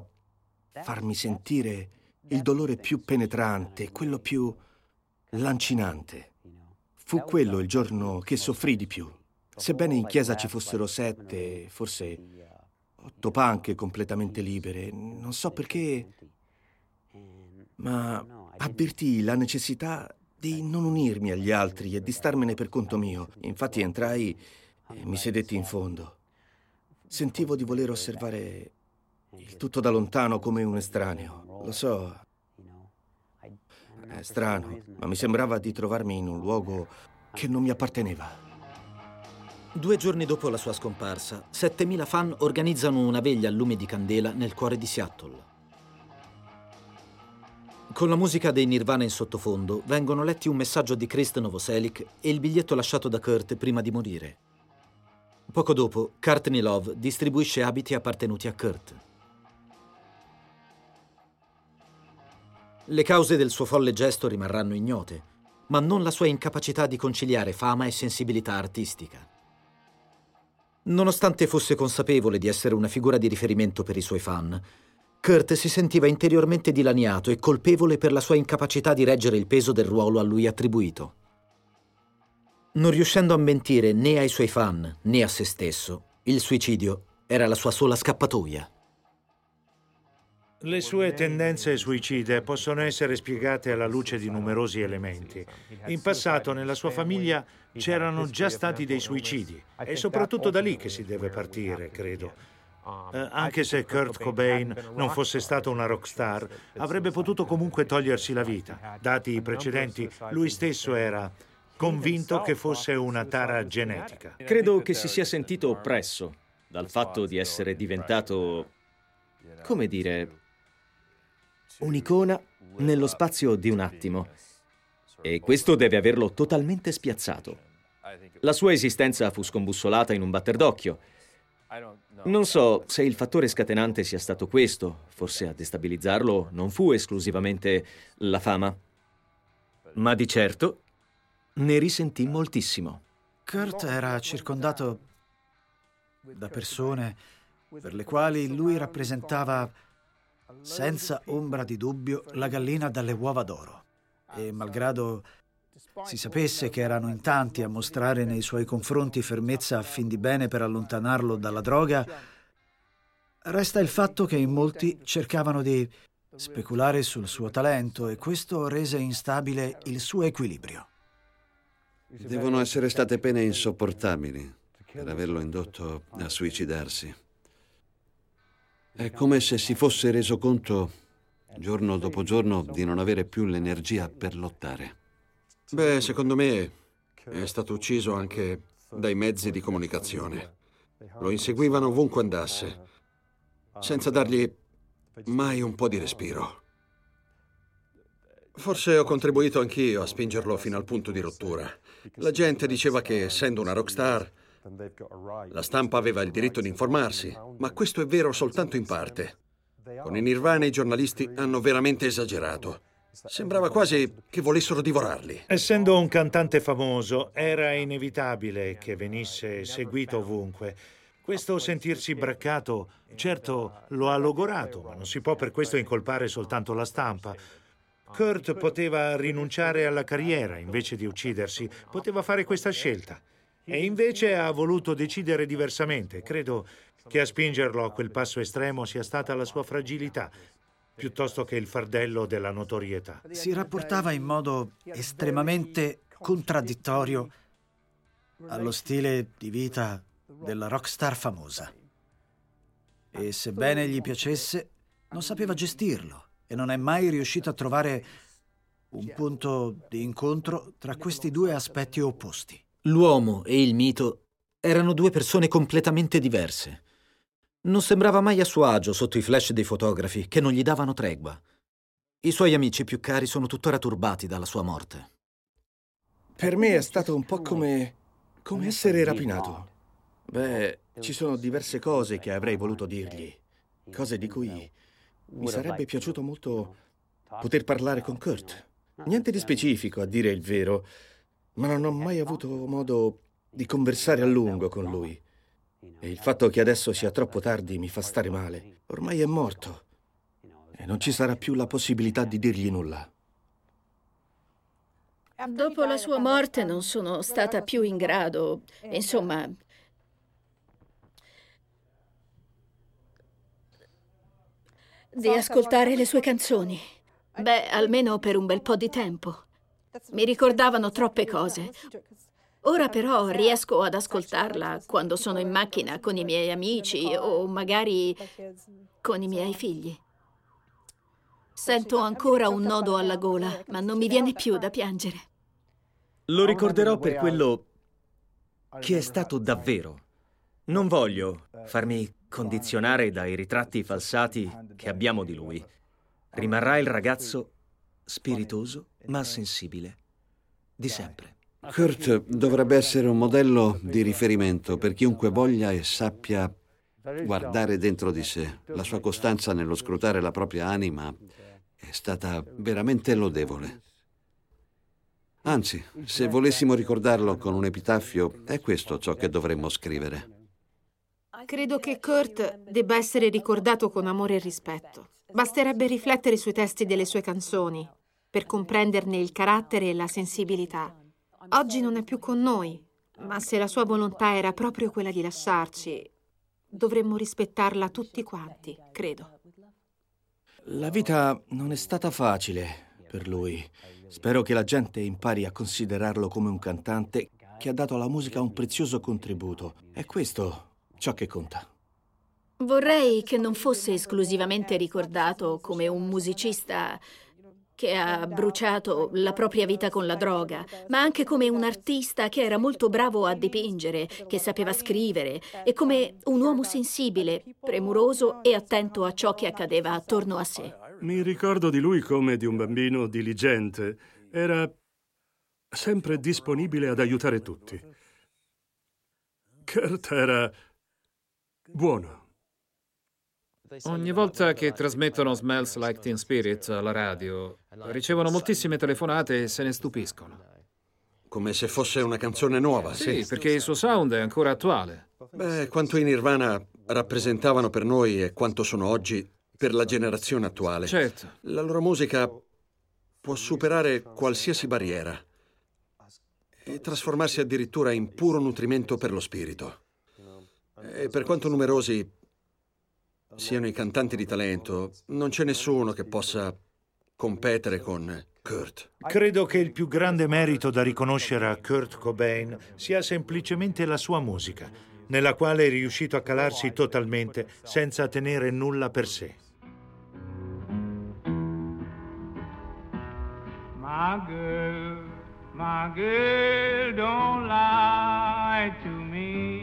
farmi sentire il dolore più penetrante, quello più lancinante. Fu quello il giorno che soffrì di più. Sebbene in chiesa ci fossero 7, forse 8 panche completamente libere, non so perché, ma avvertii la necessità di non unirmi agli altri e di starmene per conto mio. Infatti entrai e mi sedetti in fondo. Sentivo di voler osservare il tutto da lontano come un estraneo. Lo so, è strano, ma mi sembrava di trovarmi in un luogo che non mi apparteneva. 2 giorni dopo la sua scomparsa, 7.000 fan organizzano una veglia a lume di candela nel cuore di Seattle. Con la musica dei Nirvana in sottofondo vengono letti un messaggio di Krist Novoselic e il biglietto lasciato da Kurt prima di morire. Poco dopo, Courtney Love distribuisce abiti appartenuti a Kurt. Le cause del suo folle gesto rimarranno ignote, ma non la sua incapacità di conciliare fama e sensibilità artistica. Nonostante fosse consapevole di essere una figura di riferimento per i suoi fan, Kurt si sentiva interiormente dilaniato e colpevole per la sua incapacità di reggere il peso del ruolo a lui attribuito. Non riuscendo a mentire né ai suoi fan né a se stesso, il suicidio era la sua sola scappatoia. Le sue tendenze suicide possono essere spiegate alla luce di numerosi elementi. In passato nella sua famiglia c'erano già stati dei suicidi, e soprattutto da lì che si deve partire, credo. Anche se Kurt Cobain non fosse stato una rockstar, avrebbe potuto comunque togliersi la vita. Dati i precedenti, lui stesso era convinto che fosse una tara genetica. Credo che si sia sentito oppresso dal fatto di essere diventato, come dire, un'icona nello spazio di un attimo, e questo deve averlo totalmente spiazzato. La sua esistenza fu scombussolata in un batter d'occhio. Non so se il fattore scatenante sia stato questo, forse a destabilizzarlo non fu esclusivamente la fama, ma di certo ne risentì moltissimo. Kurt era circondato da persone per le quali lui rappresentava senza ombra di dubbio la gallina dalle uova d'oro, e malgrado si sapesse che erano in tanti a mostrare nei suoi confronti fermezza a fin di bene per allontanarlo dalla droga, resta il fatto che in molti cercavano di speculare sul suo talento, e questo rese instabile il suo equilibrio. Devono essere state pene insopportabili per averlo indotto a suicidarsi. È come se si fosse reso conto, giorno dopo giorno, di non avere più l'energia per lottare. Beh, secondo me è stato ucciso anche dai mezzi di comunicazione. Lo inseguivano ovunque andasse, senza dargli mai un po' di respiro. Forse ho contribuito anch'io a spingerlo fino al punto di rottura. La gente diceva che, essendo una rockstar, la stampa aveva il diritto di informarsi, ma questo è vero soltanto in parte. Con i Nirvana i giornalisti hanno veramente esagerato. Sembrava quasi che volessero divorarli. Essendo un cantante famoso, era inevitabile che venisse seguito ovunque. Questo sentirsi braccato, certo, lo ha logorato, ma non si può per questo incolpare soltanto la stampa. Kurt poteva rinunciare alla carriera invece di uccidersi, poteva fare questa scelta. E invece ha voluto decidere diversamente. Credo che a spingerlo a quel passo estremo sia stata la sua fragilità, piuttosto che il fardello della notorietà. Si rapportava in modo estremamente contraddittorio allo stile di vita della rockstar famosa. E sebbene gli piacesse, non sapeva gestirlo e non è mai riuscito a trovare un punto di incontro tra questi due aspetti opposti. L'uomo e il mito erano due persone completamente diverse. Non sembrava mai a suo agio sotto i flash dei fotografi, che non gli davano tregua. I suoi amici più cari sono tuttora turbati dalla sua morte. Per me è stato un po' come essere rapinato. Beh, ci sono diverse cose che avrei voluto dirgli, cose di cui mi sarebbe piaciuto molto poter parlare con Kurt. Niente di specifico, a dire il vero, ma non ho mai avuto modo di conversare a lungo con lui. E il fatto che adesso sia troppo tardi mi fa stare male. Ormai è morto e non ci sarà più la possibilità di dirgli nulla. Dopo la sua morte non sono stata più in grado, insomma, di ascoltare le sue canzoni. Beh, almeno per un bel po' di tempo. Mi ricordavano troppe cose. Ora però riesco ad ascoltarla quando sono in macchina con i miei amici o magari con i miei figli. Sento ancora un nodo alla gola, ma non mi viene più da piangere. Lo ricorderò per quello che è stato davvero. Non voglio farmi condizionare dai ritratti falsati che abbiamo di lui. Rimarrà il ragazzo spiritoso ma sensibile di sempre. Kurt dovrebbe essere un modello di riferimento per chiunque voglia e sappia guardare dentro di sé. La sua costanza nello scrutare la propria anima è stata veramente lodevole. Anzi, se volessimo ricordarlo con un epitaffio, è questo ciò che dovremmo scrivere. Credo che Kurt debba essere ricordato con amore e rispetto. Basterebbe riflettere sui testi delle sue canzoni per comprenderne il carattere e la sensibilità. Oggi non è più con noi, ma se la sua volontà era proprio quella di lasciarci, dovremmo rispettarla tutti quanti, credo. La vita non è stata facile per lui. Spero che la gente impari a considerarlo come un cantante che ha dato alla musica un prezioso contributo. È questo ciò che conta. Vorrei che non fosse esclusivamente ricordato come un musicista che ha bruciato la propria vita con la droga, ma anche come un artista che era molto bravo a dipingere, che sapeva scrivere, e come un uomo sensibile, premuroso e attento a ciò che accadeva attorno a sé. Mi ricordo di lui come di un bambino diligente. Era sempre disponibile ad aiutare tutti. Kurt era buono. Ogni volta che trasmettono Smells Like Teen Spirit alla radio, ricevono moltissime telefonate e se ne stupiscono. Come se fosse una canzone nuova, sì. Sì, perché il suo sound è ancora attuale. Beh, quanto i Nirvana rappresentavano per noi e quanto sono oggi per la generazione attuale. Certo. La loro musica può superare qualsiasi barriera e trasformarsi addirittura in puro nutrimento per lo spirito. E per quanto numerosi siano i cantanti di talento, non c'è nessuno che possa competere con Kurt. Credo che il più grande merito da riconoscere a Kurt Cobain sia semplicemente la sua musica, nella quale è riuscito a calarsi totalmente senza tenere nulla per sé. My girl, don't lie to me.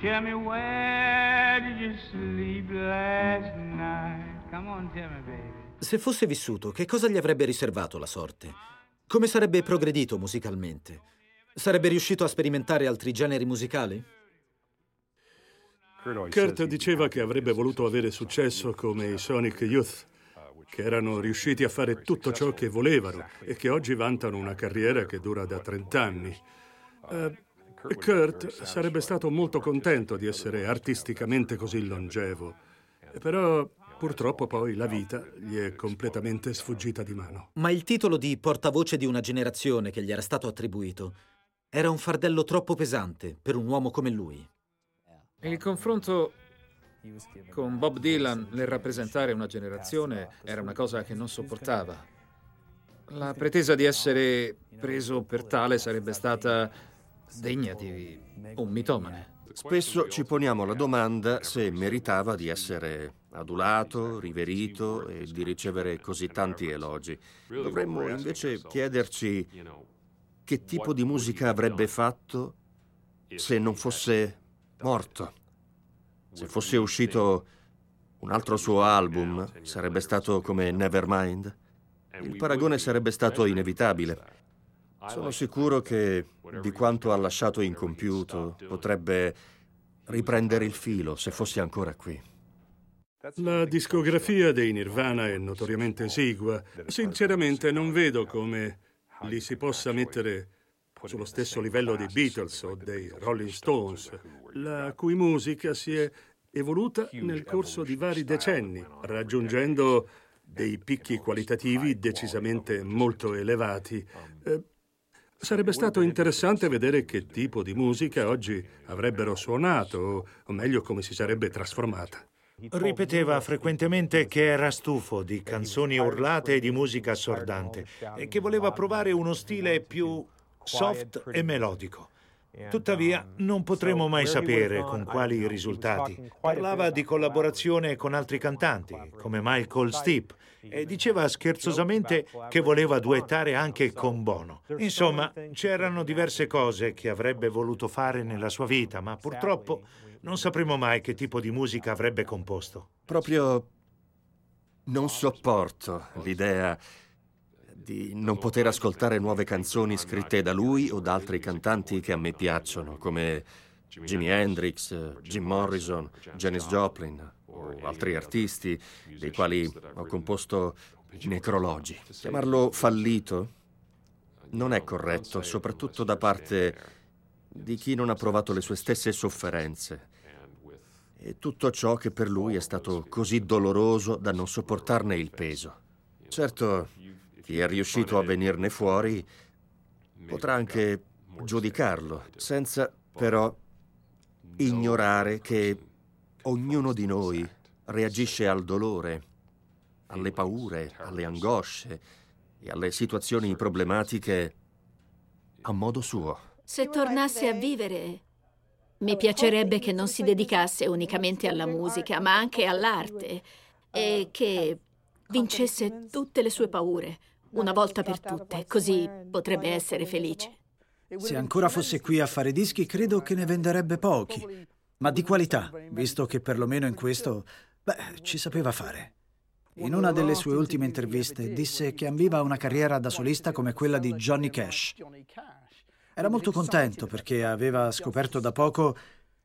Tell me where did you sleep last night? Come on, tell me, baby. Se fosse vissuto, che cosa gli avrebbe riservato la sorte? Come sarebbe progredito musicalmente? Sarebbe riuscito a sperimentare altri generi musicali? Kurt diceva che avrebbe voluto avere successo come i Sonic Youth, che erano riusciti a fare tutto ciò che volevano e che oggi vantano una carriera che dura da 30 anni. Kurt sarebbe stato molto contento di essere artisticamente così longevo, però purtroppo poi la vita gli è completamente sfuggita di mano. Ma il titolo di portavoce di una generazione che gli era stato attribuito era un fardello troppo pesante per un uomo come lui. Il confronto con Bob Dylan nel rappresentare una generazione era una cosa che non sopportava. La pretesa di essere preso per tale sarebbe stata degna di un mitomane. Spesso ci poniamo la domanda se meritava di essere adulato, riverito e di ricevere così tanti elogi. Dovremmo invece chiederci che tipo di musica avrebbe fatto se non fosse morto. Se fosse uscito un altro suo album, sarebbe stato come Nevermind? Il paragone sarebbe stato inevitabile. Sono sicuro che di quanto ha lasciato incompiuto potrebbe riprendere il filo se fosse ancora qui. La discografia dei Nirvana è notoriamente esigua. Sinceramente non vedo come li si possa mettere sullo stesso livello dei Beatles o dei Rolling Stones, la cui musica si è evoluta nel corso di vari decenni, raggiungendo dei picchi qualitativi decisamente molto elevati. Sarebbe stato interessante vedere che tipo di musica oggi avrebbero suonato, o meglio, come si sarebbe trasformata. Ripeteva frequentemente che era stufo di canzoni urlate e di musica assordante e che voleva provare uno stile più soft e melodico. Tuttavia, non potremo mai sapere con quali risultati. Parlava di collaborazione con altri cantanti, come Michael Stipe, e diceva scherzosamente che voleva duettare anche con Bono. Insomma, c'erano diverse cose che avrebbe voluto fare nella sua vita, ma purtroppo non sapremo mai che tipo di musica avrebbe composto. Proprio non sopporto l'idea di non poter ascoltare nuove canzoni scritte da lui o da altri cantanti che a me piacciono, come Jimi Hendrix, Jim Morrison, Janis Joplin o altri artisti dei quali ho composto necrologi. Chiamarlo fallito non è corretto, soprattutto da parte di chi non ha provato le sue stesse sofferenze e tutto ciò che per lui è stato così doloroso da non sopportarne il peso. Certo, chi è riuscito a venirne fuori potrà anche giudicarlo, senza però ignorare che ognuno di noi reagisce al dolore, alle paure, alle angosce e alle situazioni problematiche a modo suo. Se tornasse a vivere, mi piacerebbe che non si dedicasse unicamente alla musica, ma anche all'arte, e che vincesse tutte le sue paure, una volta per tutte, così potrebbe essere felice. Se ancora fosse qui a fare dischi, credo che ne venderebbe pochi, ma di qualità, visto che perlomeno in questo, ci sapeva fare. In una delle sue ultime interviste disse che ambiva una carriera da solista come quella di Johnny Cash. Era molto contento perché aveva scoperto da poco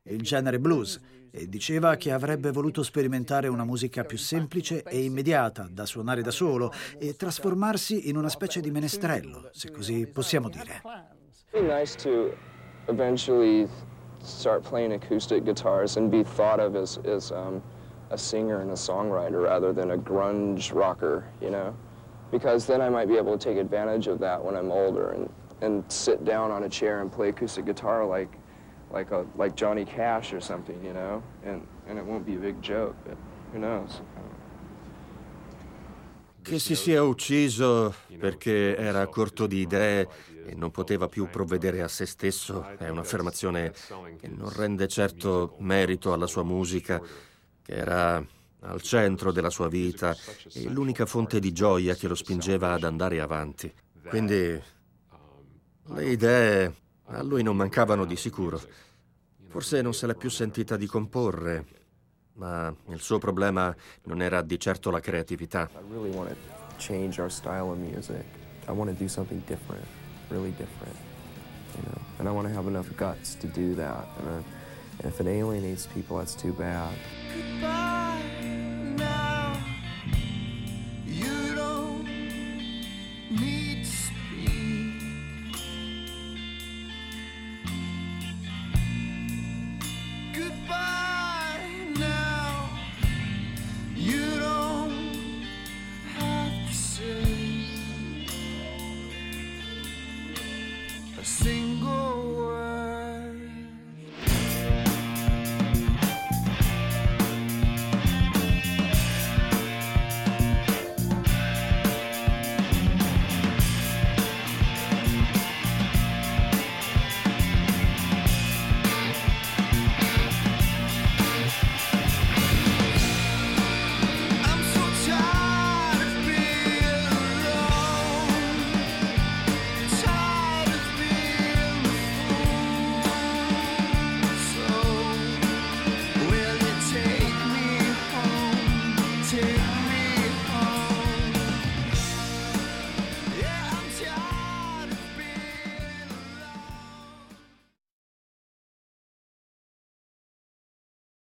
il genere blues e diceva che avrebbe voluto sperimentare una musica più semplice e immediata da suonare da solo e trasformarsi in una specie di menestrello, se così possiamo dire. Sarebbe nice to eventually start playing acoustic guitars and be thought of as a singer and a songwriter rather than a grunge rocker, you know? Because then I might be able to take advantage of that when I'm older and sit down on a chair and play acoustic guitar like Johnny Cash or something, you know? And it won't be a big joke, but who knows? Che si sia ucciso perché era corto di idee e non poteva più provvedere a se stesso è un'affermazione che non rende certo merito alla sua musica, che era al centro della sua vita e l'unica fonte di gioia che lo spingeva ad andare avanti. Quindi le idee a lui non mancavano di sicuro. Forse non se l'è più sentita di comporre, ma il suo problema non era di certo la creatività. I really want to change our style of music. I want to do something different, really different, you know. And I want to have enough guts to do that. And if it alienates people, that's too bad. Goodbye.